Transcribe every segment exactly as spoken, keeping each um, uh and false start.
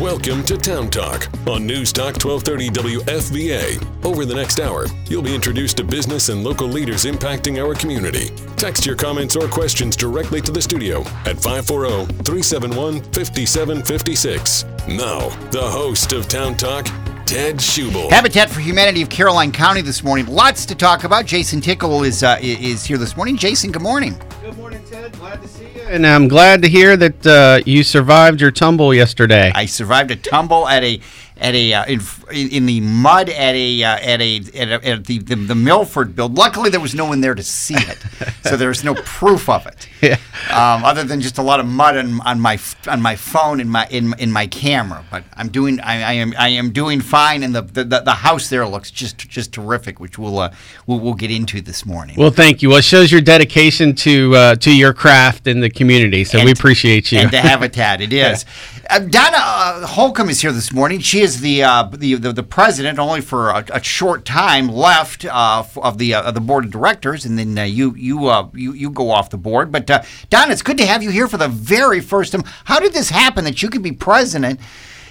Welcome to Town Talk on News Talk twelve thirty W F B A. Over the next hour, you'll be introduced to business and local leaders impacting our community. Text your comments or questions directly to the studio at five four zero, three seven one, five seven five six. Now, the host of Town Talk, Ted Schubel. Habitat for Humanity of Caroline County this morning. Lots to talk about. Jason Tickle is uh, is here this morning. Jason, good morning. Good morning, Ted. Glad to see you. And I'm glad to hear that uh, you survived your tumble yesterday. I survived a tumble at a at a uh, in, in the mud at a uh, at a at, a, at the, the the Milford build. Luckily, there was no one there to see it, so there was no proof of it. Yeah. Um, other than just a lot of mud on, on my on my phone and my in in my camera. But I'm doing I, I am I am doing fine, and the, the, the house there looks just just terrific, which we'll uh, we'll, we'll get into this morning. Well, thank you. Well, it shows your dedication to uh, to your craft and the community, so and, we appreciate you. And the Habitat, it is. Yeah. uh, Donna uh, Holcomb is here this morning. She is the uh, the, the the president, only for a, a short time left uh, of the uh, of the board of directors, and then uh, you you uh, you you go off the board. But uh, Donna, it's good to have you here for the very first time. How did this happen that you could be president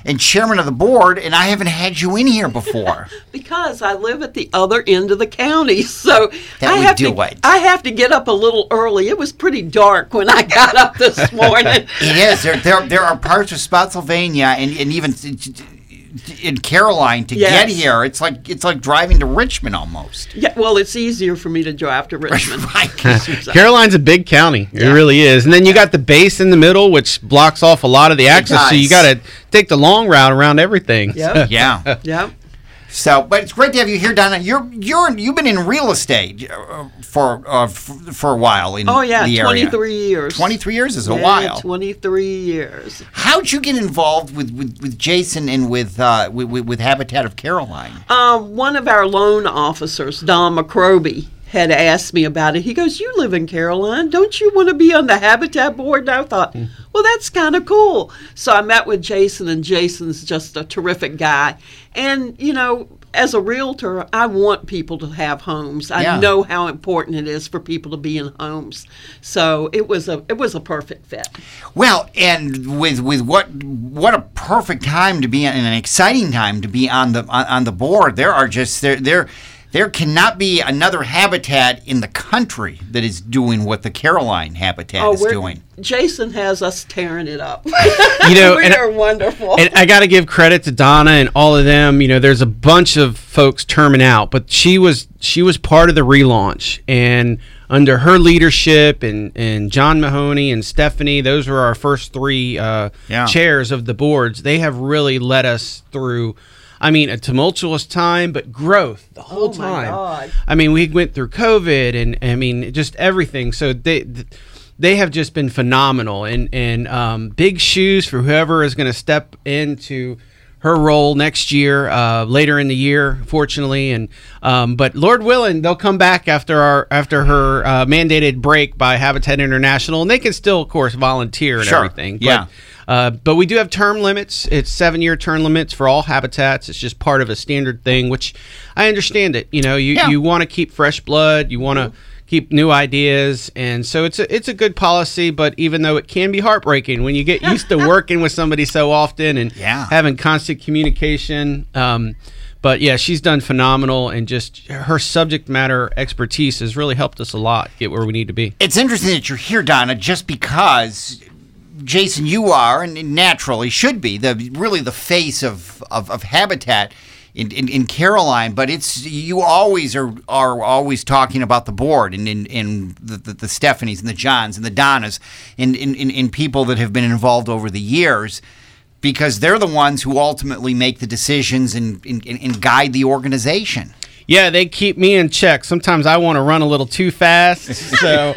and chairman of the board, and I haven't had you in here before? Because I live at the other end of the county, so that I have to it. I have to get up a little early. It was pretty dark when I got up this morning. It is. There, there there are parts of Spotsylvania and, and even in Caroline to yes. get here. It's like it's like driving to Richmond almost. Yeah, well, it's easier for me to drive to Richmond. Caroline's a big county. It yeah. really is. And then you yeah. got the base in the middle, which blocks off a lot of the access, so you got to take the long route around everything. Yep. yeah. Yeah. So, but it's great to have you here, Donna. You're you're you've been in real estate for uh, for a while in the area. Oh yeah, twenty-three years. twenty-three years is a yeah, while. twenty-three years. How'd you get involved with, with, with Jason and with, uh, with with Habitat of Caroline? Uh, one of our loan officers, Don McCroby, had asked me about it. He goes, "You live in Caroline, don't you want to be on the Habitat board?" And I thought, well, that's kind of cool. So I met with Jason, and Jason's just a terrific guy. And, you know, as a realtor, I want people to have homes. I yeah. know how important it is for people to be in homes. So it was a it was a perfect fit. Well, and with with what what a perfect time to be in, and an exciting time to be on the on, on the board. There are just there there. There cannot be another habitat in the country that is doing what the Caroline habitat oh, is doing. Jason has us tearing it up. You know, we and are I, wonderful. And I got to give credit to Donna and all of them. You know, there's a bunch of folks terming out, but she was she was part of the relaunch, and under her leadership and, and John Mahoney and Stephanie, those were our first three uh, yeah. chairs of the boards. They have really led us through. I mean, a tumultuous time, but growth the whole oh my time. God. I mean, we went through COVID, and I mean, just everything. So they they have just been phenomenal, and and um, big shoes for whoever is going to step into her role next year, uh, later in the year, fortunately, and um, but Lord willing, they'll come back after our after her uh, mandated break by Habitat International, and they can still, of course, volunteer and sure. everything. Yeah. But, Uh, but we do have term limits. It's seven-year term limits for all habitats. It's just part of a standard thing, which I understand it. You know, you, yeah. you want to keep fresh blood. You want to mm-hmm. keep new ideas. And so it's a, it's a good policy, but even though it can be heartbreaking when you get used to working with somebody so often and yeah. having constant communication. Um, but, yeah, she's done phenomenal, and just her subject matter expertise has really helped us a lot get where we need to be. It's interesting that you're here, Donna, just because – Jason, you are, and naturally should be, the really the face of, of, of Habitat in, in, in Caroline, but it's you always are are always talking about the board and, and, and the, the, the Stephanies and the Johns and the Donnas and, and, and, and people that have been involved over the years, because they're the ones who ultimately make the decisions and, and, and guide the organization. Yeah, they keep me in check. Sometimes I want to run a little too fast, so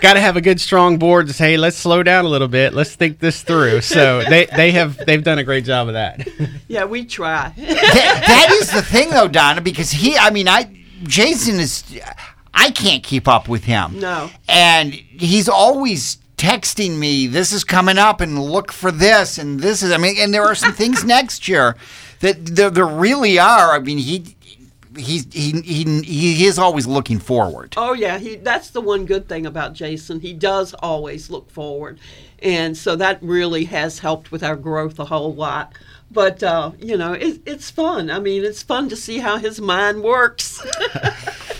got to have a good, strong board to say, "Hey, let's slow down a little bit. Let's think this through." So they, they have they've done a great job of that. Yeah, we try. that, that is the thing, though, Donna, because he, I mean, I Jason is, I can't keep up with him. No, and he's always texting me, "This is coming up, and look for this, and this is." I mean, and there are some things next year that there, there really are. I mean, he. he he he he is always looking forward. Oh yeah, he that's the one good thing about Jason. He does always look forward, and so that really has helped with our growth a whole lot. But uh, you know, it, it's fun. I mean, it's fun to see how his mind works.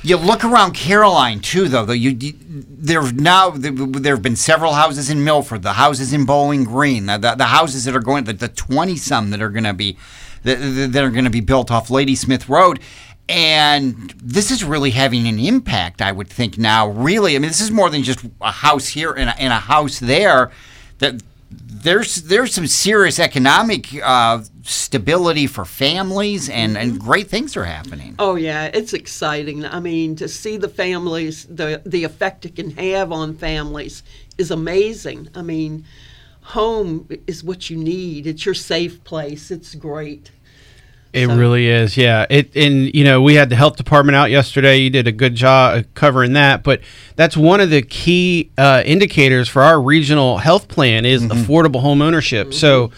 You look around Caroline too, though. Though you, you there've now there have been several houses in Milford, the houses in Bowling Green, the, the, the houses that are going, the, the twenty some that are going to be that, that are going to be built off Lady Smith Road. And this is really having an impact, I would think now, really. I mean, this is more than just a house here and a, and a house there. That there's there's some serious economic uh, stability for families, and, and great things are happening. Oh, yeah. It's exciting. I mean, to see the families, the, the effect it can have on families is amazing. I mean, home is what you need. It's your safe place. It's great. It really is, yeah. It and you know, we had the health department out yesterday. You did a good job covering that, but that's one of the key uh, indicators for our regional health plan is mm-hmm. affordable home ownership. Mm-hmm. So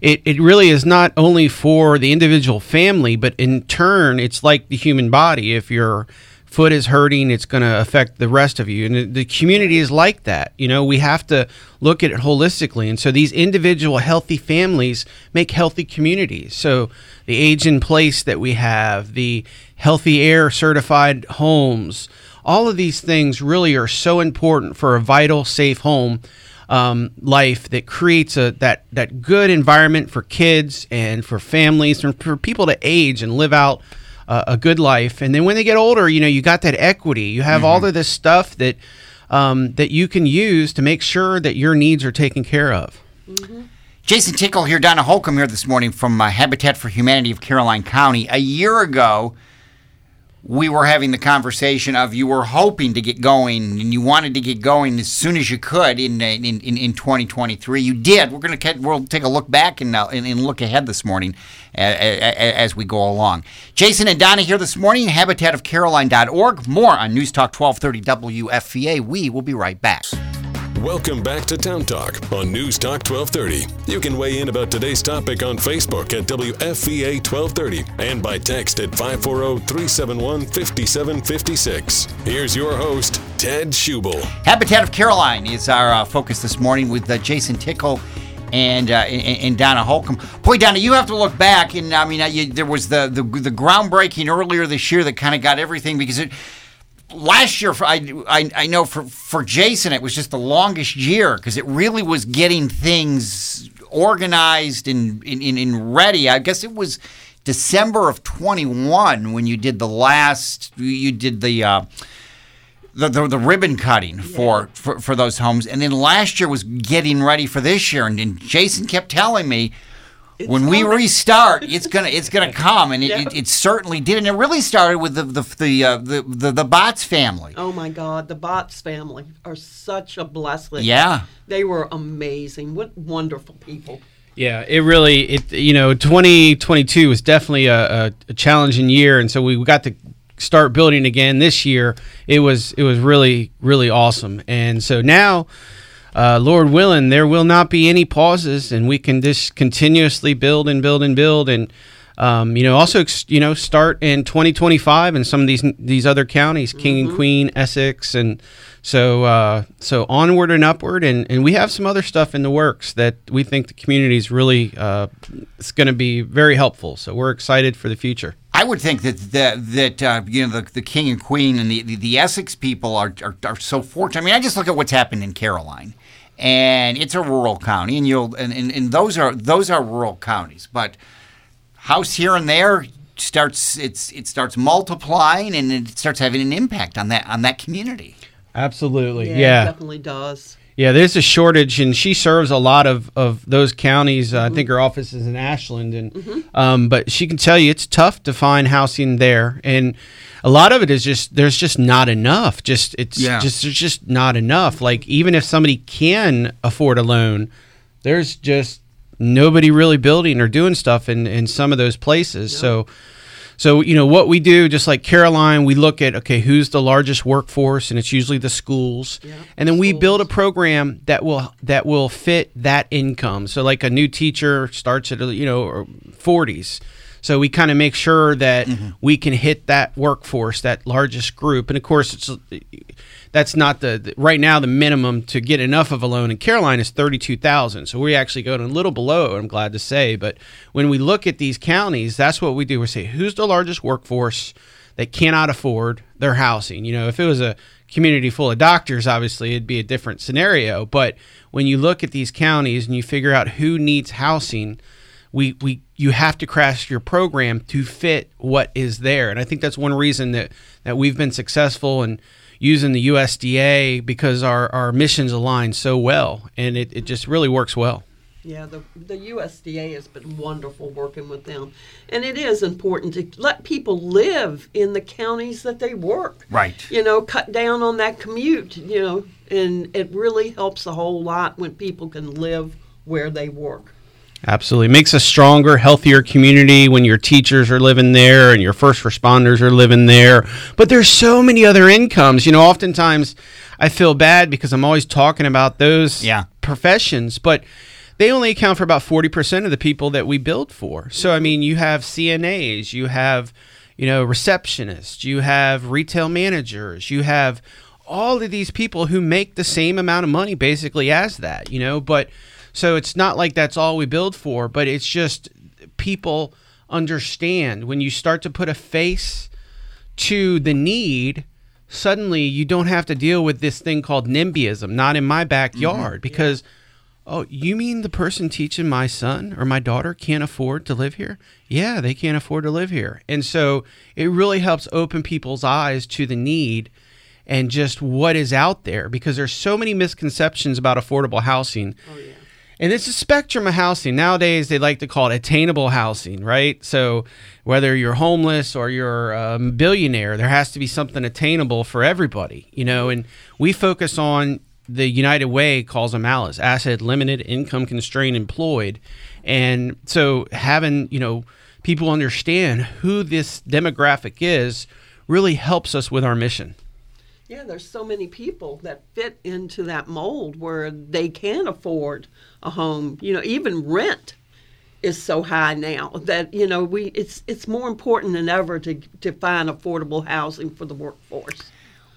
it, it really is not only for the individual family, but in turn, it's like the human body. If your foot is hurting, it's going to affect the rest of you. And the community is like that. You know, we have to look at it holistically. And so these individual healthy families make healthy communities. So the age in place that we have, the healthy air certified homes, all of these things really are so important for a vital, safe home um, life that creates a that that good environment for kids and for families and for people to age and live out a good life. And then when they get older, you know, you got that equity. You have mm-hmm. all of this stuff that um, that you can use to make sure that your needs are taken care of. Mm-hmm. Jason Tickle here, Donna Holcomb here this morning from uh, Habitat for Humanity of Caroline County. A year ago, we were having the conversation of you were hoping to get going and you wanted to get going as soon as you could in in, in, in twenty twenty-three. You did. We're going to we'll take a look back and, uh, and, and look ahead this morning as, as we go along. Jason and Donna here this morning, habitat of caroline dot org. More on News Talk twelve thirty W F V A. We will be right back. Welcome back to Town Talk on News Talk twelve thirty. You can weigh in about today's topic on Facebook at W F V A twelve thirty and by text at five four zero, three seven one, five seven five six. Here's your host, Ted Schubel. Habitat of Caroline is our uh, focus this morning with uh, Jason Tickle and, uh, and and Donna Holcomb. Boy, Donna, you have to look back. And, I mean, uh, you, there was the, the, the groundbreaking earlier this year that kind of got everything because it... Last year, I, I, I know for, for Jason, it was just the longest year because it really was getting things organized and, and, and ready. I guess it was December of twenty-one when you did the last, you did the uh, the, the the ribbon cutting for, for, for those homes. And then last year was getting ready for this year. And, and Jason kept telling me, It's when coming. we restart, it's gonna it's gonna come, and it, yeah. it, it certainly did. And it really started with the the the, uh, the the the Botts family. Oh my God, the Botts family are such a blessing. Yeah, they were amazing. What wonderful people. Yeah, it really it you know twenty twenty-two was definitely a, a, a challenging year, and so we got to start building again this year. It was it was really really awesome, and so now. Uh, Lord willing, there will not be any pauses, and we can just continuously build and build and build, and um, you know, also you know, start in twenty twenty-five in some of these these other counties, King mm-hmm. and Queen, Essex, and so uh, so onward and upward, and, and we have some other stuff in the works that we think the community is really uh, it's going to be very helpful. So we're excited for the future. I would think that that, that uh, you know the, the King and Queen and the, the, the Essex people are, are are so fortunate. I mean, I just look at what's happened in Caroline, and it's a rural county, and you'll and, and, and those are those are rural counties. But house here and there starts it's it starts multiplying, and it starts having an impact on that on that community. Absolutely, yeah, yeah. It definitely does. Yeah, there's a shortage, and she serves a lot of, of those counties. Uh, I think her office is in Ashland, and mm-hmm. um, but she can tell you it's tough to find housing there, and a lot of it is just there's just not enough. Just it's yeah. just there's just not enough. Like even if somebody can afford a loan, there's just nobody really building or doing stuff in, in some of those places. Yeah. So. So, you know, what we do, just like Caroline, we look at, okay, who's the largest workforce, and it's usually the schools. Yeah, and then schools. We build a program that will that will fit that income. So like a new teacher starts at, you know, forties. So we kind of make sure that mm-hmm. we can hit that workforce, that largest group. And of course, it's that's not the, the right now the minimum to get enough of a loan in Caroline is thirty-two thousand dollars. So we actually go to a little below, I'm glad to say. But when we look at these counties, that's what we do. We say, who's the largest workforce that cannot afford their housing? You know, if it was a community full of doctors, obviously it'd be a different scenario. But when you look at these counties and you figure out who needs housing, we we you have to craft your program to fit what is there. And I think that's one reason that that we've been successful in using the U S D A, because our our missions align so well, and it, it just really works well. Yeah, the the U S D A has been wonderful working with them. And it is important to let people live in the counties that they work. Right. You know, cut down on that commute, you know, and it really helps a whole lot when people can live where they work. Absolutely. Makes a stronger, healthier community when your teachers are living there and your first responders are living there. But there's so many other incomes. You know, oftentimes I feel bad because I'm always talking about those yeah. professions, but they only account for about forty percent of the people that we build for. So, I mean, you have C N As, you have, you know, receptionists, you have retail managers, you have all of these people who make the same amount of money basically as that, you know. But so it's not like that's all we build for, but it's just people understand when you start to put a face to the need, suddenly you don't have to deal with this thing called NIMBYism, not in my backyard, mm-hmm. because... Oh, you mean the person teaching my son or my daughter can't afford to live here? Yeah, they can't afford to live here. And so it really helps open people's eyes to the need and just what is out there, because there's so many misconceptions about affordable housing. Oh, yeah. And it's a spectrum of housing. Nowadays, they like to call it attainable housing, right? So whether you're homeless or you're a billionaire, there has to be something attainable for everybody, you know, and we focus on... The United Way calls them ALICE, asset limited, income constrained, employed. And so having, you know, people understand who this demographic is really helps us with our mission. Yeah, there's so many people that fit into that mold where they can afford a home. You know, even rent is so high now that, you know, we it's it's more important than ever to to find affordable housing for the workforce.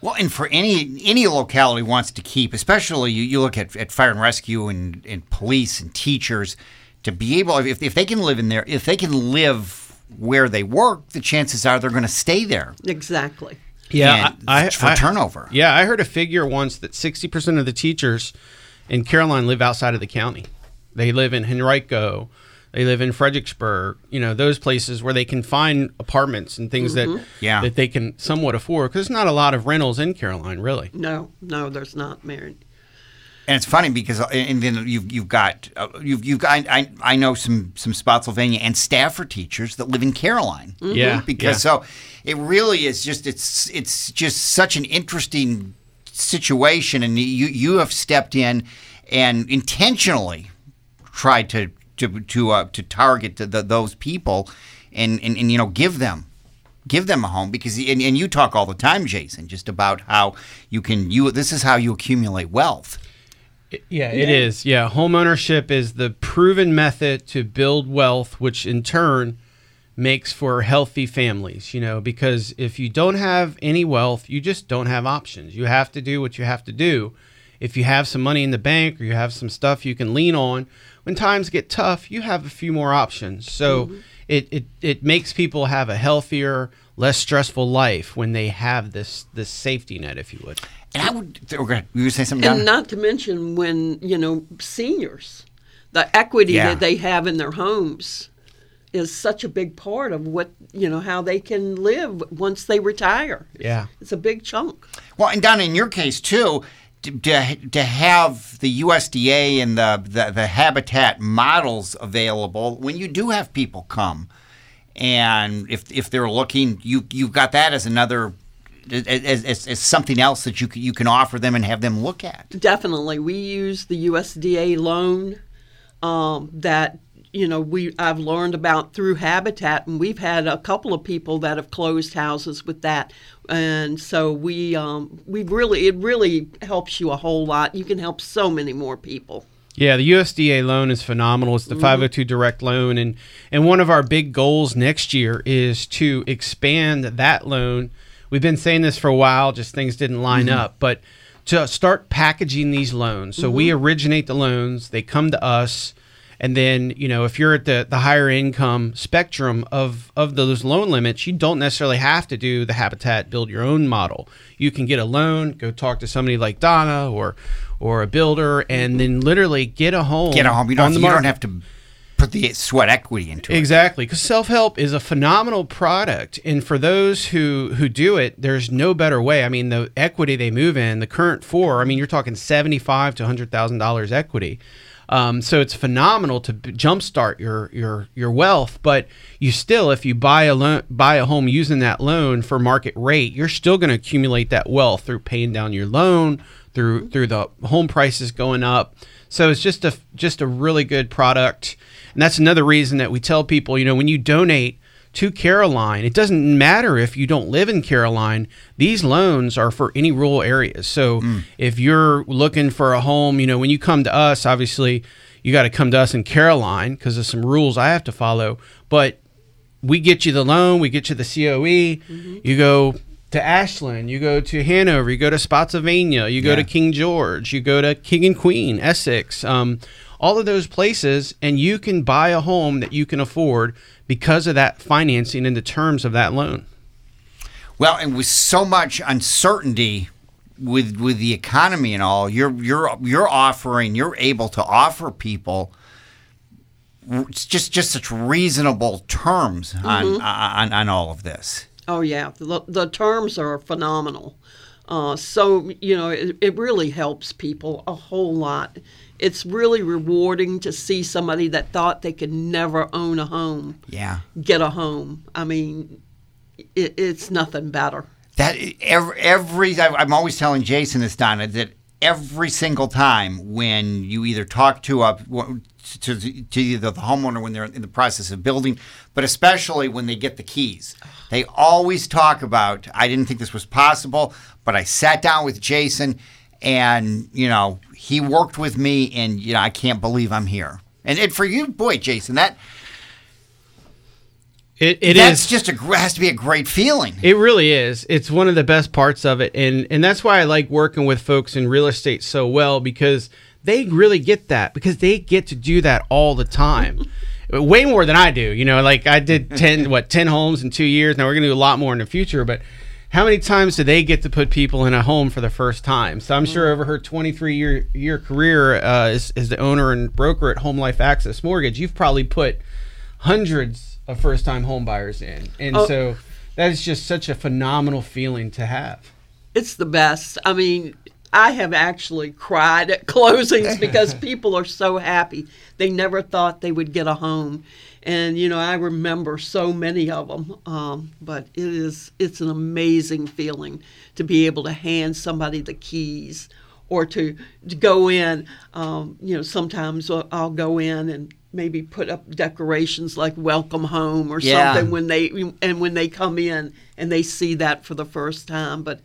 Well, and for any any locality wants to keep, especially you, you look at, at fire and rescue and, and police and teachers, to be able, if, if they can live in there, if they can live where they work, the chances are they're going to stay there. Exactly. Yeah. I, I, for I, turnover. Yeah, I heard a figure once that sixty percent of the teachers in Caroline live outside of the county. They live in Henrico. They live in Fredericksburg, you know, those places where they can find apartments and things mm-hmm. that yeah. that they can somewhat afford, because there's not a lot of rentals in Caroline, really. No, no, there's not, Mary. And it's funny because, and then you've you've got you've you've got, I I know some some Spotsylvania and Stafford teachers that live in Caroline. Mm-hmm. Yeah, because yeah. so it really is just it's it's just such an interesting situation, and you you have stepped in and intentionally tried to. to to uh, to target to the, those people and, and, and, you know, give them give them a home, because and, and you talk all the time, Jason, just about how you can you this is how you accumulate wealth. Yeah, it yeah. is. Yeah, home ownership is the proven method to build wealth, which in turn makes for healthy families, you know, because if you don't have any wealth, you just don't have options. You have to do what you have to do. If you have some money in the bank or you have some stuff you can lean on, when times get tough, you have a few more options. So mm-hmm. it, it it makes people have a healthier, less stressful life when they have this this safety net, if you would. And I would, we're going to say something. And down? Not to mention when, you know, seniors, the equity yeah. that they have in their homes is such a big part of what, you know, how they can live once they retire. Yeah. It's, it's a big chunk. Well, and Donna, in your case, too, To, to have the U S D A and the, the, the habitat models available when you do have people come, and if if they're looking, you you've got that as another as as, as something else that you can, you can offer them and have them look at. Definitely, we use the U S D A loan um, that you know we I've learned about through Habitat, and we've had a couple of people that have closed houses with that. And so we um, we really it really helps you a whole lot. You can help so many more people. Yeah, the U S D A loan is phenomenal. It's the mm-hmm. five oh two direct loan. And, and one of our big goals next year is to expand that loan. We've been saying this for a while, just things didn't line mm-hmm. up. But to start packaging these loans. So mm-hmm. we originate the loans, they come to us. And then, you know, if you're at the, the higher income spectrum of, of those loan limits, you don't necessarily have to do the Habitat build your own model. You can get a loan, go talk to somebody like Donna or or a builder, and then literally get a home. Get a home. You don't, you don't have to put the sweat equity into it. Exactly, because self-help is a phenomenal product. And for those who, who do it, there's no better way. I mean, the equity they move in, the current four, I mean, you're talking seventy-five thousand dollars to one hundred thousand dollars equity. Um, so it's phenomenal to b- jumpstart your your your wealth, but you still, if you buy a loan, buy a home using that loan for market rate, you're still going to accumulate that wealth through paying down your loan, through through the home prices going up. So it's just a just a really good product, and that's another reason that we tell people, you know, when you donate to Caroline, it doesn't matter if you don't live in Caroline. These loans are for any rural areas. So mm. if you're looking for a home, you know, when you come to us, obviously you got to come to us in Caroline because of some rules I have to follow. But we get you the loan, we get you the C O E. Mm-hmm. You go to Ashland, you go to Hanover, you go to Spotsylvania, you go yeah. to King George, you go to King and Queen, Essex, um, all of those places, and you can buy a home that you can afford because of that financing and the terms of that loan. Well, and with so much uncertainty with with the economy and all, you're you're you're offering, you're able to offer people just just such reasonable terms mm-hmm. on, on on all of this. Oh yeah, the, the terms are phenomenal. Uh, so you know, it, it really helps people a whole lot. It's really rewarding to see somebody that thought they could never own a home yeah. get a home. I mean, it, it's nothing better. That every, every I'm always telling Jason this, Donna, that every single time when you either talk to a to, to either the homeowner when they're in the process of building, but especially when they get the keys, they always talk about, I didn't think this was possible, but I sat down with Jason and, you know, he worked with me, and, you know, I can't believe I'm here. And, and for you, boy, Jason, that it, it that's is. just a has to be a great feeling. It really is. It's one of the best parts of it, and and that's why I like working with folks in real estate so well, because they really get that, because they get to do that all the time. Way more than I do. You know, like I did ten what ten homes in two years. Now we're going to do a lot more in the future, but how many times do they get to put people in a home for the first time? So I'm sure over her twenty-three-year year career uh, as, as the owner and broker at Home Life Access Mortgage, you've probably put hundreds of first-time home buyers in. And oh, so that is just such a phenomenal feeling to have. It's the best. I mean, I have actually cried at closings because people are so happy. They never thought they would get a home. And, you know, I remember so many of them, um, but it is, it's an amazing feeling to be able to hand somebody the keys or to, to go in. Um, you know, sometimes I'll, I'll go in and maybe put up decorations like welcome home or yeah. something when they, and when they come in and they see that for the first time. But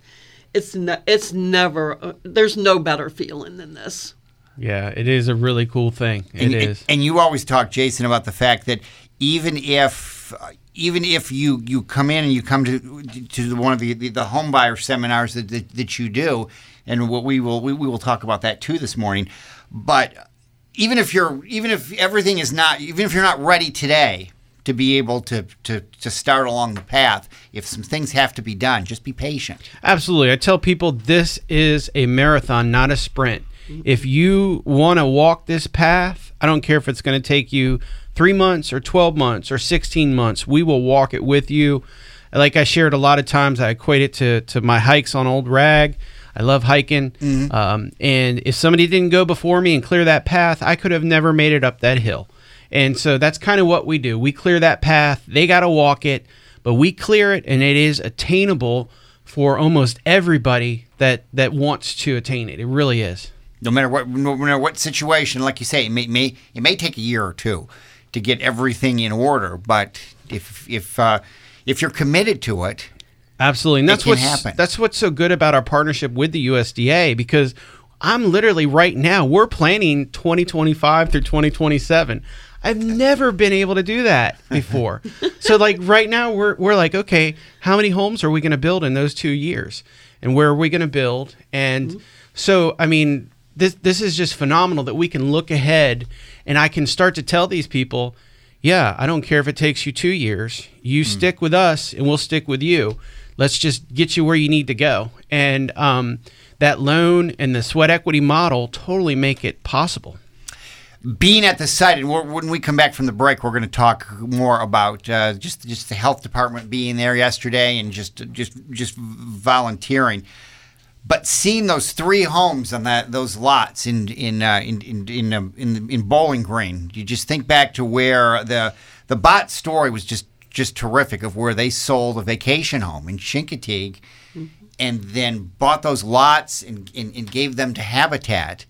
it's, ne- it's never, uh, there's no better feeling than this. Yeah, it is a really cool thing. It and, is. And you always talk, Jason, about the fact that even if uh, even if you, you come in and you come to to one of the, the, the home buyer seminars that, that, that you do, and what we will we, we will talk about that too this morning. But even if you're even if everything is not even if you're not ready today to be able to, to, to start along the path, if some things have to be done, just be patient. Absolutely. I tell people this is a marathon, not a sprint. If you want to walk this path, I don't care if it's going to take you three months or twelve months or sixteen months, we will walk it with you. Like I shared a lot of times, I equate it to, to my hikes on Old Rag. I love hiking. Mm-hmm. Um, and if somebody didn't go before me and clear that path, I could have never made it up that hill. And so that's kind of what we do. We clear that path. They got to walk it, but we clear it, and it is attainable for almost everybody that, that wants to attain it. It really is. No matter what, no matter what situation, like you say, it may, may it may take a year or two to get everything in order. But if if uh, if you're committed to it, absolutely, and that's what happens. That's what's so good about our partnership with the U S D A, because I'm literally right now, we're planning twenty twenty-five through twenty twenty-seven. I've never been able to do that before. So like right now we're we're like, okay, how many homes are we going to build in those two years? And where are we going to build? And mm-hmm. so, I mean, this this is just phenomenal that we can look ahead and I can start to tell these people, yeah, I don't care if it takes you two years. You mm-hmm. stick with us and we'll stick with you. Let's just get you where you need to go. And um, that loan and the sweat equity model totally make it possible. Being at the site, and when we come back from the break, we're going to talk more about uh, just just the health department being there yesterday and just just just volunteering. But seeing those three homes on that those lots in in uh, in in in, um, in in Bowling Green, you just think back to where the the bot story was just just terrific of where they sold a vacation home in Chincoteague, mm-hmm. and then bought those lots and, and, and gave them to Habitat.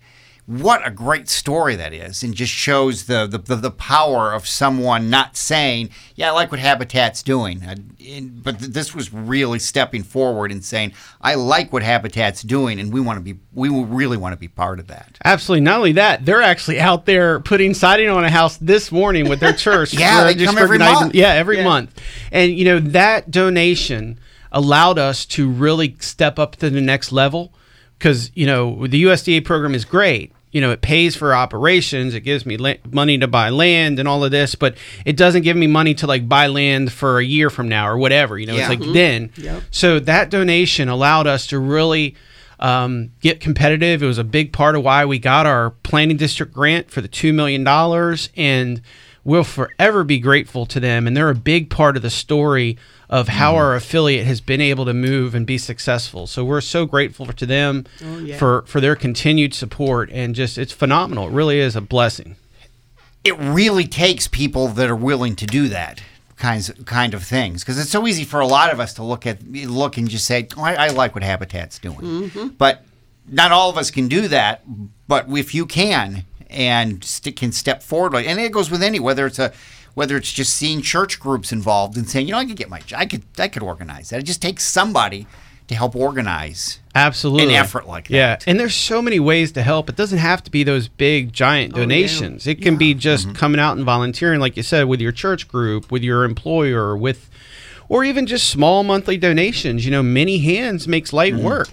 What a great story that is, and just shows the the, the, the power of someone not saying, yeah, I like what Habitat's doing, I, and, but th- this was really stepping forward and saying, I like what Habitat's doing, and we want to be, we really want to be part of that. Absolutely. Not only that, they're actually out there putting siding on a house this morning with their church. yeah, they come every month. Yeah, every yeah. month. And, you know, that donation allowed us to really step up to the next level because, you know, the U S D A program is great. You know, it pays for operations. It gives me la- money to buy land and all of this, but it doesn't give me money to like buy land for a year from now or whatever. You know, yeah. it's like mm-hmm. then. Yep. So that donation allowed us to really um, get competitive. It was a big part of why we got our planning district grant for the two million dollars, and we'll forever be grateful to them. And they're a big part of the story of how mm. our affiliate has been able to move and be successful. So we're so grateful to them oh, yeah. for, for their continued support, and just, it's phenomenal. It really is a blessing. It really takes people that are willing to do that kinds kind of things, because it's so easy for a lot of us to look at look and just say, oh, I, I like what Habitat's doing. Mm-hmm. But not all of us can do that, but if you can and st- can step forward, and it goes with any, whether it's a Whether it's just seeing church groups involved and saying, you know, I could get my, I could, I could organize that. It just takes somebody to help organize. Absolutely. An effort like that. Yeah, and there's so many ways to help. It doesn't have to be those big, giant donations. Oh, yeah. It can yeah. be just mm-hmm. coming out and volunteering, like you said, with your church group, with your employer, with, or even just small monthly donations. You know, many hands makes light mm-hmm. work.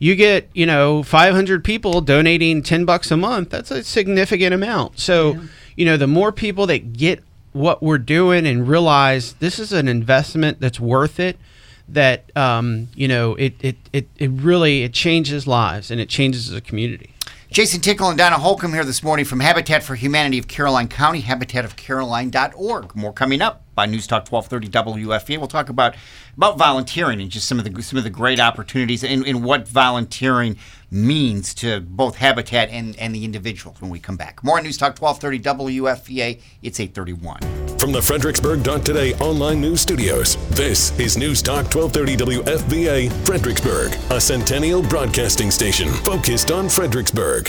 You get, you know, five hundred people donating ten bucks a month. That's a significant amount. So, yeah. you know, the more people that get what we're doing and realize this is an investment that's worth it, that um you know it it it, it really it changes lives and it changes the community. Jason Tickle and Donna Holcomb here this morning from Habitat for Humanity of Caroline County, habitat of caroline dot org. More coming up on News Talk twelve thirty W F V A. We'll talk about about volunteering and just some of the some of the great opportunities and, and what volunteering means to both Habitat and, and the individuals when we come back. More on News Talk twelve thirty W F V A. It's eight thirty-one. From the Fredericksburg Today online news studios, this is News Talk twelve thirty W F V A Fredericksburg, a Centennial Broadcasting station focused on Fredericksburg.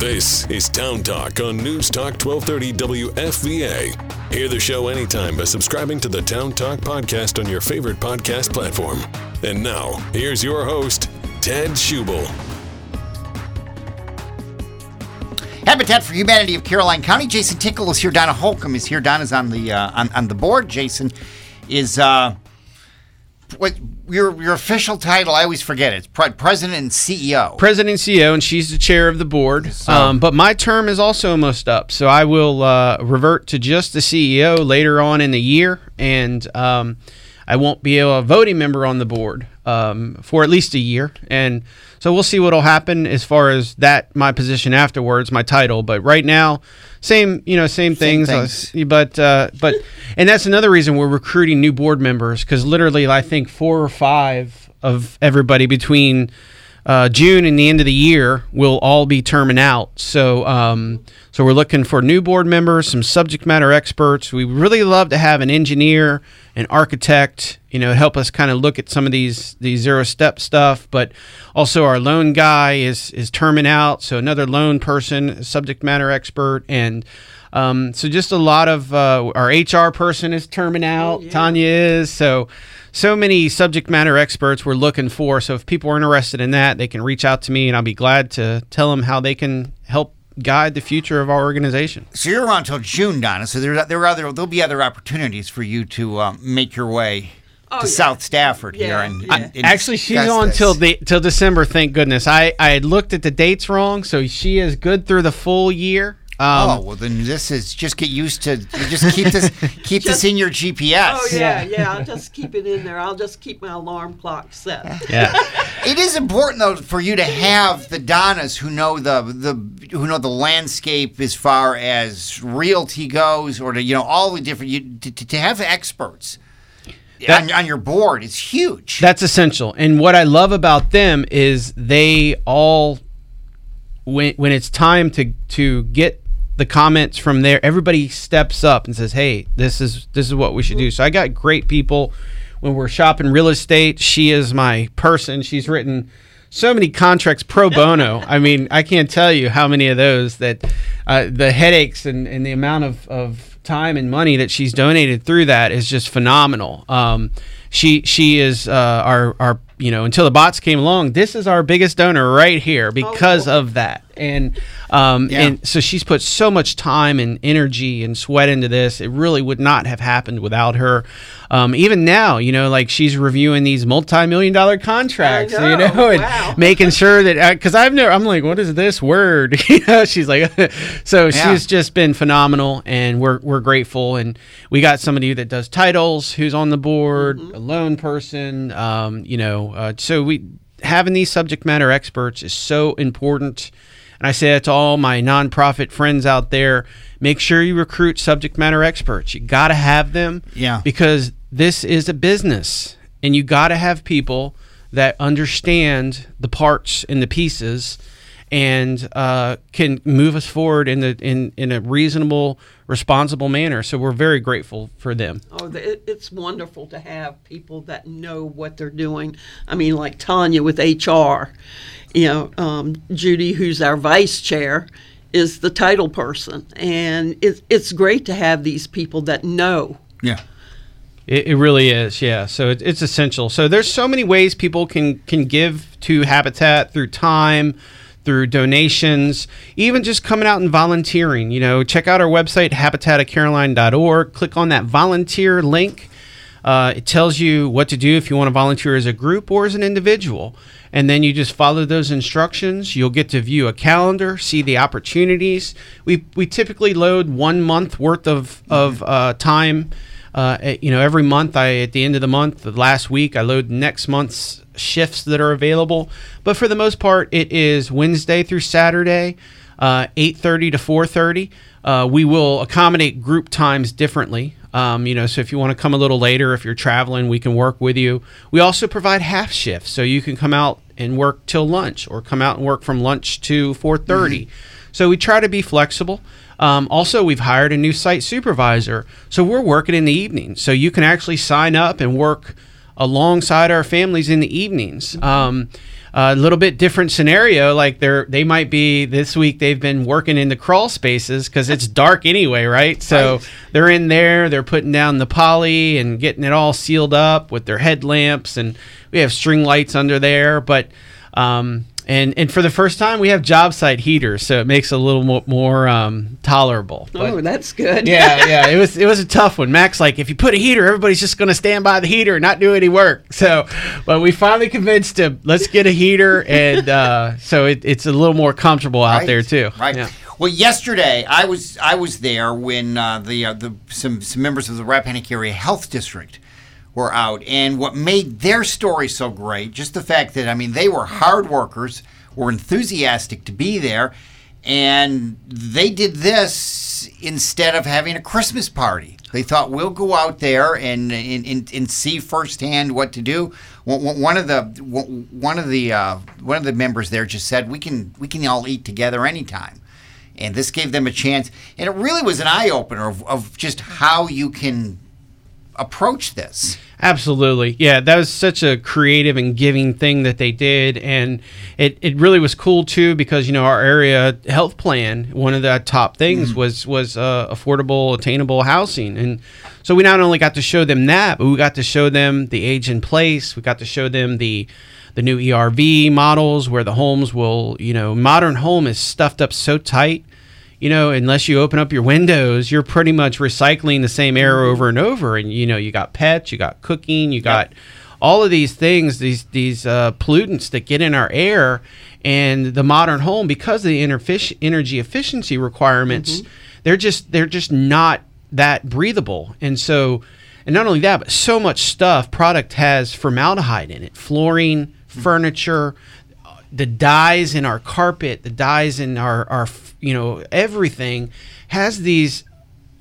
This is Town Talk on News Talk twelve thirty W F V A. Hear the show anytime by subscribing to the Town Talk podcast on your favorite podcast platform. And now, here's your host, Ted Schubel. Habitat for Humanity of Caroline County. Jason Tickle is here. Donna Holcomb is here. Donna's on the uh, on, on the board. Jason is uh, what. Your your official title, I always forget it. It's pre- president and C E O. President and C E O, and she's the chair of the board. So, um, but my term is also almost up, so I will uh, revert to just the C E O later on in the year, and um, I won't be a voting member on the board um, for at least a year. And so we'll see what will happen as far as that, my position afterwards, my title. But right now, same, you know, same things. Same things. But, uh, but, and that's another reason we're recruiting new board members, because literally I think four or five of everybody between uh, June and the end of the year will all be terming out. So, um, So we're looking for new board members, some subject matter experts. We really love to have an engineer, an architect, you know, help us kind of look at some of these these zero step stuff. But also our loan guy is is terming out, so another loan person, subject matter expert, and um, so just a lot of uh, our H R person is terming out. Oh, yeah. Tanya is so. So many subject matter experts we're looking for. So if people are interested in that, they can reach out to me, and I'll be glad to tell them how they can help guide the future of our organization. So you're around until June, Donna. So there, there are other, there'll be other opportunities for you to um, make your way oh, to yeah. South Stafford yeah. here. And, yeah. and, and actually, she's on till the till December. Thank goodness. I I had looked at the dates wrong, so she is good through the full year. Um, oh well, then this is just get used to. Just keep this, keep just, this in your G P S. Oh yeah, yeah. I'll just keep it in there. I'll just keep my alarm clock set. Yeah, it is important though for you to have the Donnas who know the the who know the landscape as far as realty goes, or to you know all the different you, to, to have experts. That, on, on your board is huge. That's essential, and what I love about them is they all when when it's time to to get. The comments from there, everybody steps up and says, hey, this is this is what we should do. So I got great people when we're shopping real estate. She is my person. She's written so many contracts pro bono. I mean, I can't tell you how many of those that uh, the headaches and, and the amount of, of time and money that she's donated through that is just phenomenal. Um, she she is uh, our our you know, until the bots came along, this is our biggest donor right here because oh, cool. of that. And um, yeah. and so she's put so much time and energy and sweat into this. It really would not have happened without her. Um, even now, you know, like she's reviewing these multi-million dollar contracts, know. you know, and wow. making sure that, because I've never, I'm like, what is this word? you know, she's like, so yeah. she's just been phenomenal, and we're we're grateful. And we got somebody that does titles who's on the board, mm-hmm. a loan person, um, you know, Uh, so we having these subject matter experts is so important. And I say that to all my nonprofit friends out there, make sure you recruit subject matter experts. You got to have them yeah. because this is a business, and you got to have people that understand the parts and the pieces and uh, can move us forward in the in, in a reasonable, responsible manner. So we're very grateful for them. Oh, it, it's wonderful to have people that know what they're doing. I mean, like Tanya with H R, you know, um, Judy, who's our vice chair, is the title person. And it, it's great to have these people that know. Yeah. It, it really is, yeah. So it, it's essential. So there's so many ways people can, can give to Habitat through time, through donations, even just coming out and volunteering. You know, check out our website, habitat of caroline dot org. Click on that volunteer link. Uh, it tells you what to do if you want to volunteer as a group or as an individual. And then you just follow those instructions. You'll get to view a calendar, see the opportunities. We we typically load one month worth of, of uh, time. Uh, you know, every month, I at the end of the month, the last week, I load next month's shifts that are available. But for the most part, it is Wednesday through Saturday, uh, eight thirty to four thirty. Uh, we will accommodate group times differently. Um, you know, so if you want to come a little later, if you're traveling, we can work with you. We also provide half shifts, so you can come out and work till lunch, or come out and work from lunch to four thirty. Mm-hmm. So we try to be flexible. Um, also, we've hired a new site supervisor, so we're working in the evening. So you can actually sign up and work alongside our families in the evenings. Um, a little bit different scenario, like they're they might be this week they've been working in the crawl spaces because it's dark anyway, right? So right. they're in there, they're putting down the poly and getting it all sealed up with their headlamps, and we have string lights under there, but. Um, And and for the first time, we have job site heaters, so it makes it a little more, more um, tolerable. But oh, that's good. yeah, yeah. It was it was a tough one. Mac's like, if you put a heater, everybody's just going to stand by the heater and not do any work. So, but we finally convinced him, let's get a heater, and uh, so it, it's a little more comfortable out right, there too. Right. Yeah. Well, yesterday I was I was there when uh, the uh, the some some members of the Rappahannock Area Health District were out, and what made their story so great, just the fact that, I mean, they were hard workers, were enthusiastic to be there, and they did this instead of having a Christmas party. They thought, we'll go out there and and, and, and see firsthand what to do. One of the one of the uh, one of the members there just said, we can we can all eat together anytime. And this gave them a chance. And it really was an eye-opener of, of just how you can approach this. Absolutely. Yeah, that was such a creative and giving thing that they did. And it, it really was cool, too, because, you know, our area health plan, one of the top things mm-hmm. was, was uh, affordable, attainable housing. And so we not only got to show them that, but we got to show them the age in place. We got to show them the the new E R V models where the homes will, you know, modern home is stuffed up so tight. You know, unless you open up your windows, you're pretty much recycling the same air over and over. And, you know, you got pets, you got cooking, you got yep. all of these things, these these uh, pollutants that get in our air. And the modern home, because of the interfic- energy efficiency requirements, mm-hmm. they're just they're just not that breathable. And so, and not only that, but so much stuff, product has formaldehyde in it, flooring, mm-hmm. furniture, the dyes in our carpet, the dyes in our, our, you know, everything has these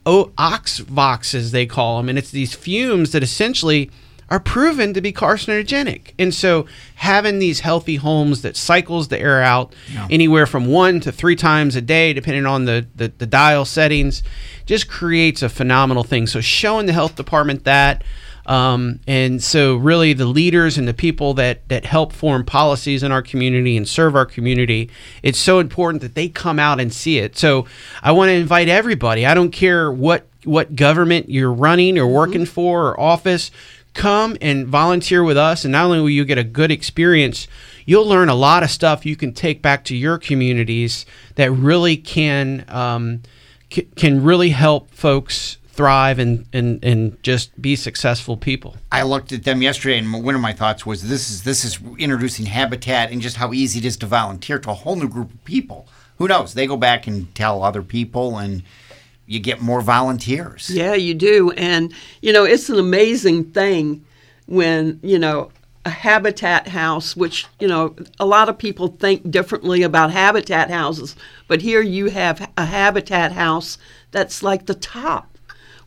oxvoxes, they call them, and it's these fumes that essentially are proven to be carcinogenic. And so having these healthy homes that cycles the air out yeah. anywhere from one to three times a day, depending on the, the, the dial settings, just creates a phenomenal thing. So showing the health department that, Um, and so really the leaders and the people that, that help form policies in our community and serve our community, it's so important that they come out and see it. So I want to invite everybody. I don't care what, what government you're running or working for or office, come and volunteer with us. And not only will you get a good experience, you'll learn a lot of stuff you can take back to your communities that really can, um, c- can really help folks thrive and, and, and just be successful people. I looked at them yesterday, and one of my thoughts was this is this is introducing habitat and just how easy it is to volunteer to a whole new group of people. Who knows? They go back and tell other people, and you get more volunteers. Yeah, you do. And, you know, it's an amazing thing when, you know, a habitat house, which, you know, a lot of people think differently about habitat houses, but here you have a habitat house that's like the top.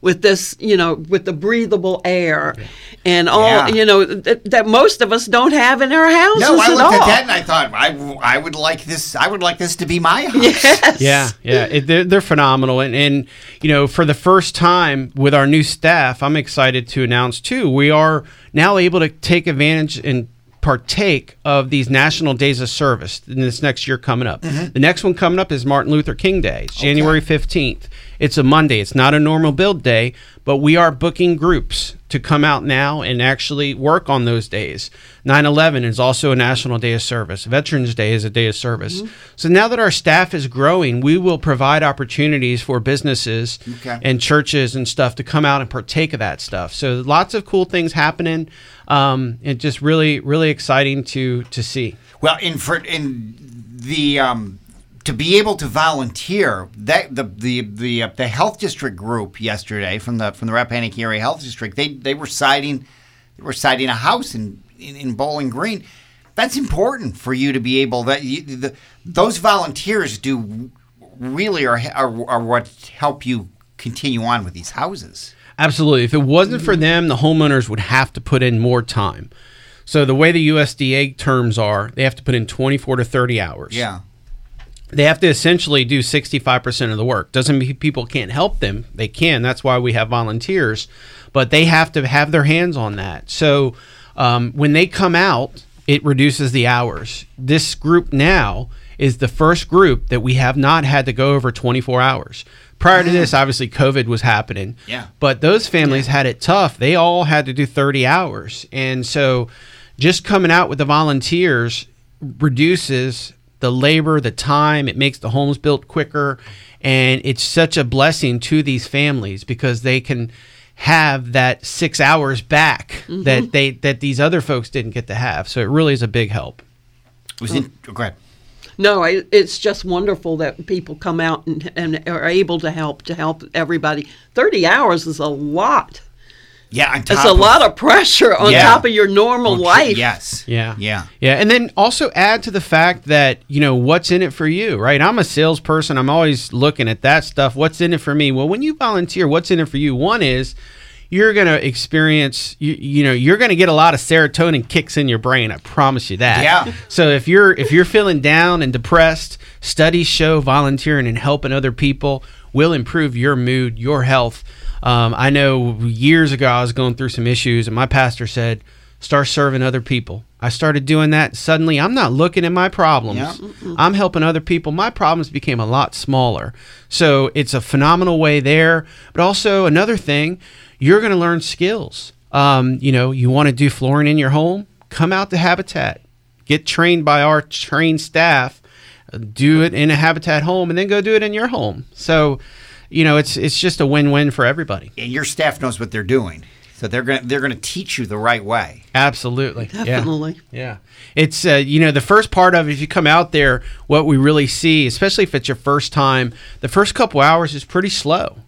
With this, you know, with the breathable air and all, yeah. you know, that, that most of us don't have in our houses at all. No, I looked at that and I thought, I, I would like this. I would like this to be my house. Yes. Yeah, yeah, it, they're, they're phenomenal, and and you know, for the first time with our new staff, I'm excited to announce too, we are now able to take advantage and partake of these national days of service in this next year coming up. Mm-hmm. The next one coming up is Martin Luther King Day. It's okay. January fifteenth. It's a Monday. It's not a normal build day, but we are booking groups to come out now and actually work on those days. nine eleven is also a national day of service. Veterans Day is a day of service. Mm-hmm. So now that our staff is growing, we will provide opportunities for businesses okay. and churches and stuff to come out and partake of that stuff. So lots of cool things happening. Um, and just really, really exciting to to see. Well, in for in the. Um To be able to volunteer, that the the the, uh, the health district group yesterday from the from the Rappahannock Area Health District, they they were citing they were citing a house in, in, in Bowling Green. That's important for you to be able that you, the, those volunteers do really are, are are what help you continue on with these houses. Absolutely. If it wasn't for them, the homeowners would have to put in more time. So the way the U S D A terms are, they have to put in twenty-four to thirty hours. Yeah. They have to essentially do sixty-five percent of the work. Doesn't mean people can't help them. They can. That's why we have volunteers. But they have to have their hands on that. So um, when they come out, it reduces the hours. This group now is the first group that we have not had to go over twenty-four hours. Prior to this, obviously, COVID was happening. Yeah. But those families yeah. had it tough. They all had to do thirty hours. And so just coming out with the volunteers reduces the labor, the time, it makes the homes built quicker, and it's such a blessing to these families because they can have that six hours back mm-hmm. that they that these other folks didn't get to have. So it really is a big help. Was it, oh, go ahead. No, I, it's just wonderful that people come out and, and are able to help to help everybody. Thirty hours is a lot. Yeah, on top it's a of, lot of pressure on yeah. top of your normal okay. life. Yes. Yeah. Yeah. Yeah. And then also add to the fact that, you know, what's in it for you, right? I'm a salesperson. I'm always looking at that stuff. What's in it for me? Well, when you volunteer, what's in it for you? One is you're going to experience, you, you know, you're going to get a lot of serotonin kicks in your brain. I promise you that. Yeah. So if you're if you're feeling down and depressed, studies show volunteering and helping other people will improve your mood, your health. Um, I know years ago I was going through some issues, and my pastor said, start serving other people. I started doing that. Suddenly, I'm not looking at my problems. Yeah. I'm helping other people. My problems became a lot smaller. So it's a phenomenal way there. But also another thing, you're going to learn skills. Um, you know, you want to do flooring in your home? Come out to Habitat. Get trained by our trained staff. Do it in a Habitat home, and then go do it in your home. So, you know, it's it's just a win-win for everybody. And your staff knows what they're doing. So they're going they're going to teach you the right way. Absolutely. Definitely. Yeah. yeah. It's, uh, you know, the first part of it, if you come out there, what we really see, especially if it's your first time, the first couple hours is pretty slow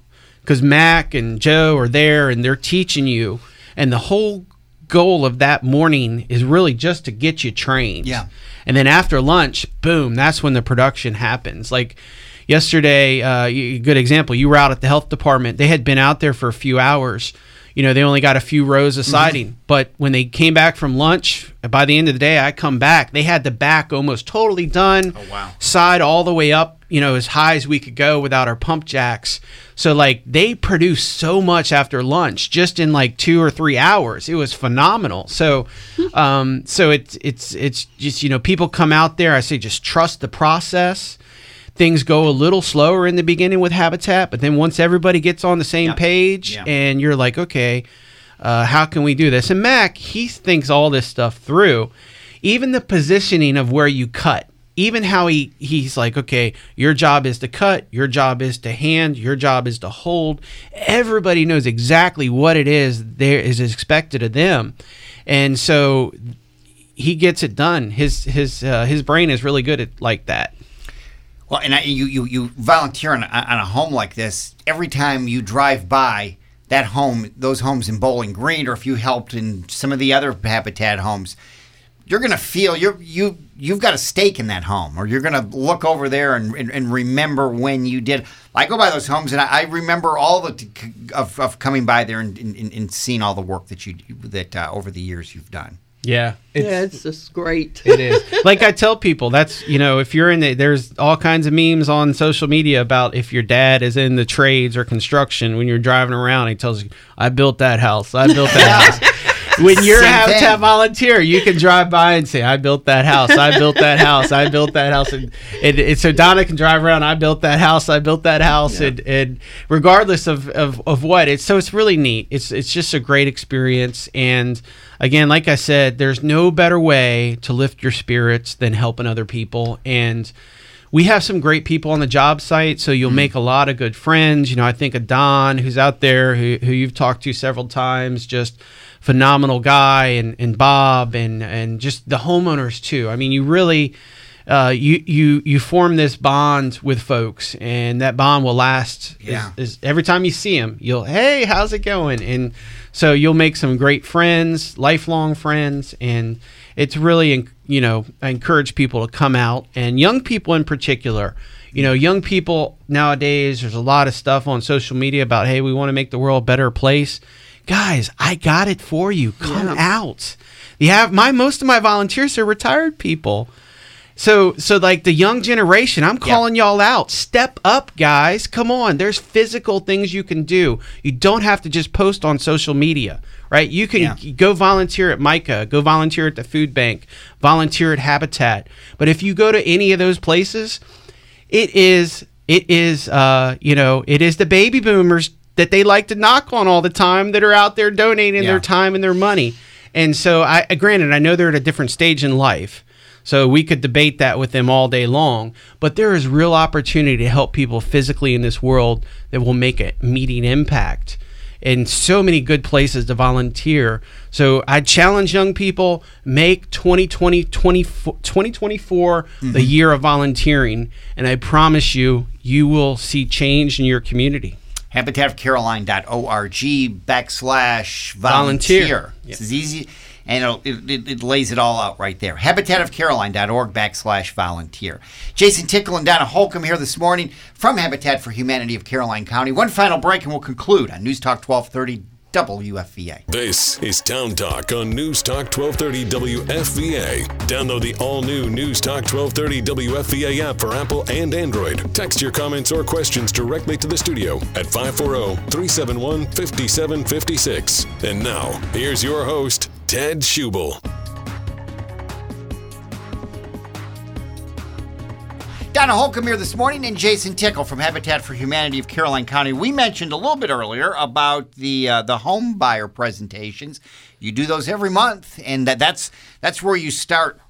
because Mac and Joe are there and they're teaching you. And the whole goal of that morning is really just to get you trained. Yeah. And then after lunch, boom, that's when the production happens. Like yesterday, uh, a good example, you were out at the health department. They had been out there for a few hours. You know, they only got a few rows of siding. Mm-hmm. But when they came back from lunch, by the end of the day, I come back. They had the back almost totally done. Oh, wow. Side all the way up, you know, as high as we could go without our pump jacks. So, like, they produced so much after lunch just in, like, two or three hours. It was phenomenal. So, um, so it's, it's, it's just, you know, people come out there. I say just trust the process. Things go a little slower in the beginning with Habitat, but then once everybody gets on the same yep. page yep. and you're like, okay, uh, how can we do this? And Mac, he thinks all this stuff through, even the positioning of where you cut, even how he, he's like, okay, your job is to cut, your job is to hand, your job is to hold. Everybody knows exactly what it is there is expected of them. And so he gets it done. His, his, uh, his brain is really good at like that. Well, and I, you, you, you volunteer on, on a home like this. Every time you drive by that home, those homes in Bowling Green, or if you helped in some of the other Habitat homes, you're going to feel you're, you, you've got a stake in that home, or you're going to look over there and, and, and remember when you did. I go by those homes, and I, I remember all the of, of coming by there and, and, and seeing all the work that you that uh, over the years you've done. Yeah. It's, yeah, it's just great. It is. Like I tell people, that's, you know, if you're in the, there's all kinds of memes on social media about if your dad is in the trades or construction, when you're driving around, he tells you, I built that house. I built that house. When you're a Habitat volunteer, you can drive by and say, I built that house. I built that house. I built that house. And, and, and so Donna can drive around, I built that house. I built that house. Yeah. And, and regardless of, of, of what, it's so it's really neat. It's, it's just a great experience. And again, like I said, there's no better way to lift your spirits than helping other people. And we have some great people on the job site, so you'll mm-hmm. make a lot of good friends. You know, I think of Don, who's out there, who, who you've talked to several times, just phenomenal guy, and, and Bob, and, and just the homeowners too. I mean, you really, uh, you, you, you form this bond with folks, and that bond will last. Yeah. Is, is every time you see them, you'll, hey, how's it going? And so you'll make some great friends, lifelong friends, and it's really, you know, I encourage people to come out, and young people in particular. You know, young people nowadays, there's a lot of stuff on social media about, hey, we want to make the world a better place. Guys, I got it for you. Come yeah. out. You have my most of my volunteers are retired people. So, so like the young generation, I'm calling yeah. y'all out. Step up, guys. Come on. There's physical things you can do. You don't have to just post on social media, right? You can yeah. go volunteer at MICA, go volunteer at the food bank, volunteer at Habitat. But if you go to any of those places, it is, it is, uh, you know, it is the baby boomers that they like to knock on all the time that are out there donating yeah. their time and their money. And so, I granted, I know they're at a different stage in life, so we could debate that with them all day long, but there is real opportunity to help people physically in this world that will make a immediate impact, and so many good places to volunteer. So I challenge young people, make twenty twenty, twenty twenty-four mm-hmm. the year of volunteering, and I promise you, you will see change in your community. habitat of caroline dot org backslash volunteer. Yep. It's easy, and it, it, it lays it all out right there. habitat of caroline dot org backslash volunteer. Jason Tickle and Donna Holcomb here this morning from Habitat for Humanity of Caroline County. One final break, and we'll conclude on News Talk twelve thirty W F V A. This is Town Talk on News Talk twelve thirty W F V A. Download the all-new News Talk twelve thirty W F V A app for Apple and Android. Text your comments or questions directly to the studio at five four zero, three seven one, five seven five six. And now, here's your host, Ted Schubel. Donna Holcomb here this morning, and Jason Tickle from Habitat for Humanity of Caroline County. We mentioned a little bit earlier about the uh, the home buyer presentations. You do those every month, and that, that's that's where you start.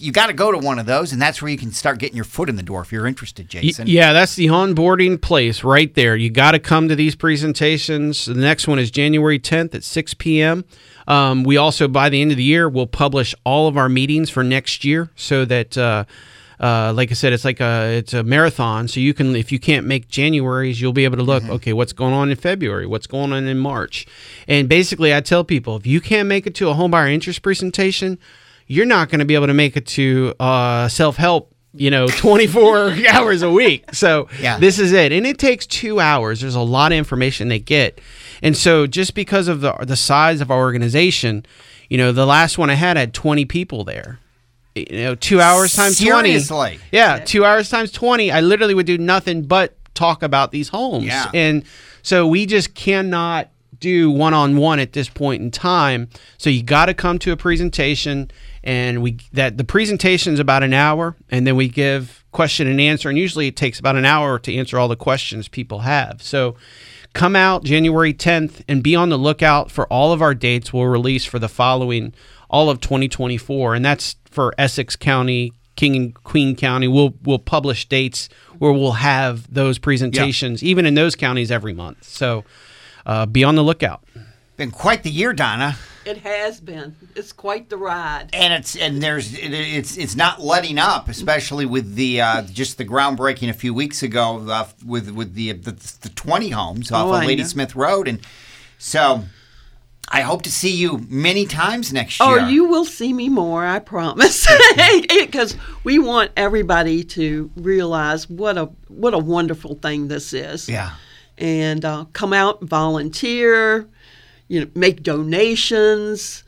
You got to go to one of those, and that's where you can start getting your foot in the door if you're interested, Jason. Yeah, that's the onboarding place right there. You got to come to these presentations. The next one is January tenth at six p.m. Um, we also, by the end of the year, we'll publish all of our meetings for next year so that. Uh, Uh, like I said, it's like a it's a marathon. So you can, if you can't make January's, you'll be able to look. Mm-hmm. Okay, what's going on in February? What's going on in March? And basically, I tell people, if you can't make it to a home buyer interest presentation, you're not going to be able to make it to uh, self help. You know, twenty-four hours a week. So yeah. This is it, and it takes two hours. There's a lot of information they get, and so just because of the the size of our organization, you know, the last one I had I had twenty people there. You know, two hours times Seriously? twenty. Yeah, two hours times twenty. I literally would do nothing but talk about these homes. Yeah. And so we just cannot do one-on-one at this point in time. So you got to come to a presentation, and we that the presentation is about an hour, and then we give question and answer. And usually it takes about an hour to answer all the questions people have. So come out January tenth and be on the lookout for all of our dates we'll release for the following all of twenty twenty-four, and that's for Essex County, King and Queen County. We'll we'll publish dates where we'll have those presentations, yeah. even in those counties every month. So uh, be on the lookout. Been quite the year, Donna. It has been. It's quite the ride. And it's and there's it, it's it's not letting up, especially with the uh, just the groundbreaking a few weeks ago uh, with with the the, the twenty homes off oh, of Lady Smith Road, and so. I hope to see you many times next year. Oh, you will see me more, I promise. Because we want everybody to realize what a what a wonderful thing this is. Yeah. And uh, come out and volunteer, you know, make donations,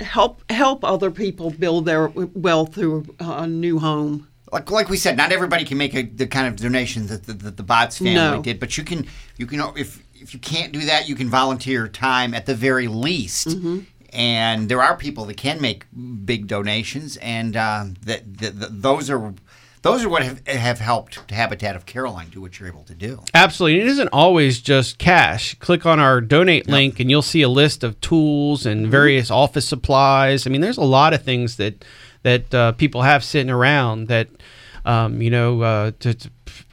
help help other people build their wealth through a new home. Like like we said, not everybody can make a, the kind of donation that the, that the Bots family no. did, but you can you can if. If you can't do that, you can volunteer time at the very least. Mm-hmm. And there are people that can make big donations, and uh, that, that, that those are those are what have, have helped Habitat of Caroline do what you're able to do. Absolutely. It isn't always just cash. Click on our donate yep. link, and you'll see a list of tools and various office supplies. I mean, there's a lot of things that, that uh, people have sitting around that, um, you know, uh, to, to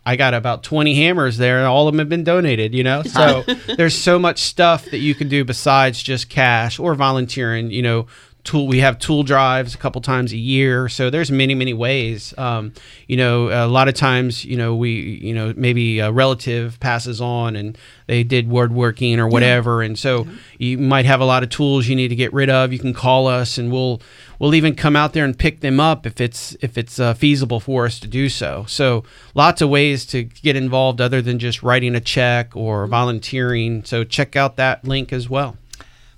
I got about twenty hammers there, and all of them have been donated, you know? So there's so much stuff that you can do besides just cash or volunteering, you know, tool. We have tool drives a couple times a year. So there's many, many ways. Um, you know, a lot of times, you know, we, you know, maybe a relative passes on and they did woodworking or whatever. Yeah. And so yeah. you might have a lot of tools you need to get rid of. You can call us, and we'll, we'll even come out there and pick them up if it's if it's uh, feasible for us to do so. So lots of ways to get involved other than just writing a check or volunteering. So check out that link as well.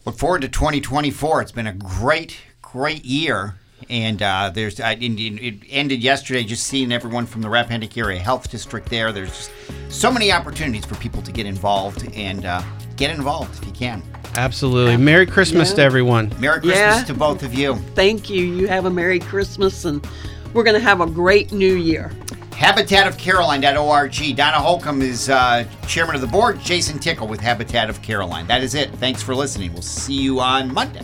Look forward to twenty twenty-four. It's been a great, great year. And uh, there's uh, it ended yesterday just seeing everyone from the Rappahannock Area Health District there. There's just so many opportunities for people to get involved, and uh, get involved if you can. Absolutely. Merry Christmas yeah. to everyone. Merry Christmas yeah. to both of you. Thank you. You have a Merry Christmas, and we're going to have a great new year. habitat of caroline dot org. Donna Holcomb is uh, chairman of the board. Jason Tickle with Habitat of Caroline. That is it. Thanks for listening. We'll see you on Monday.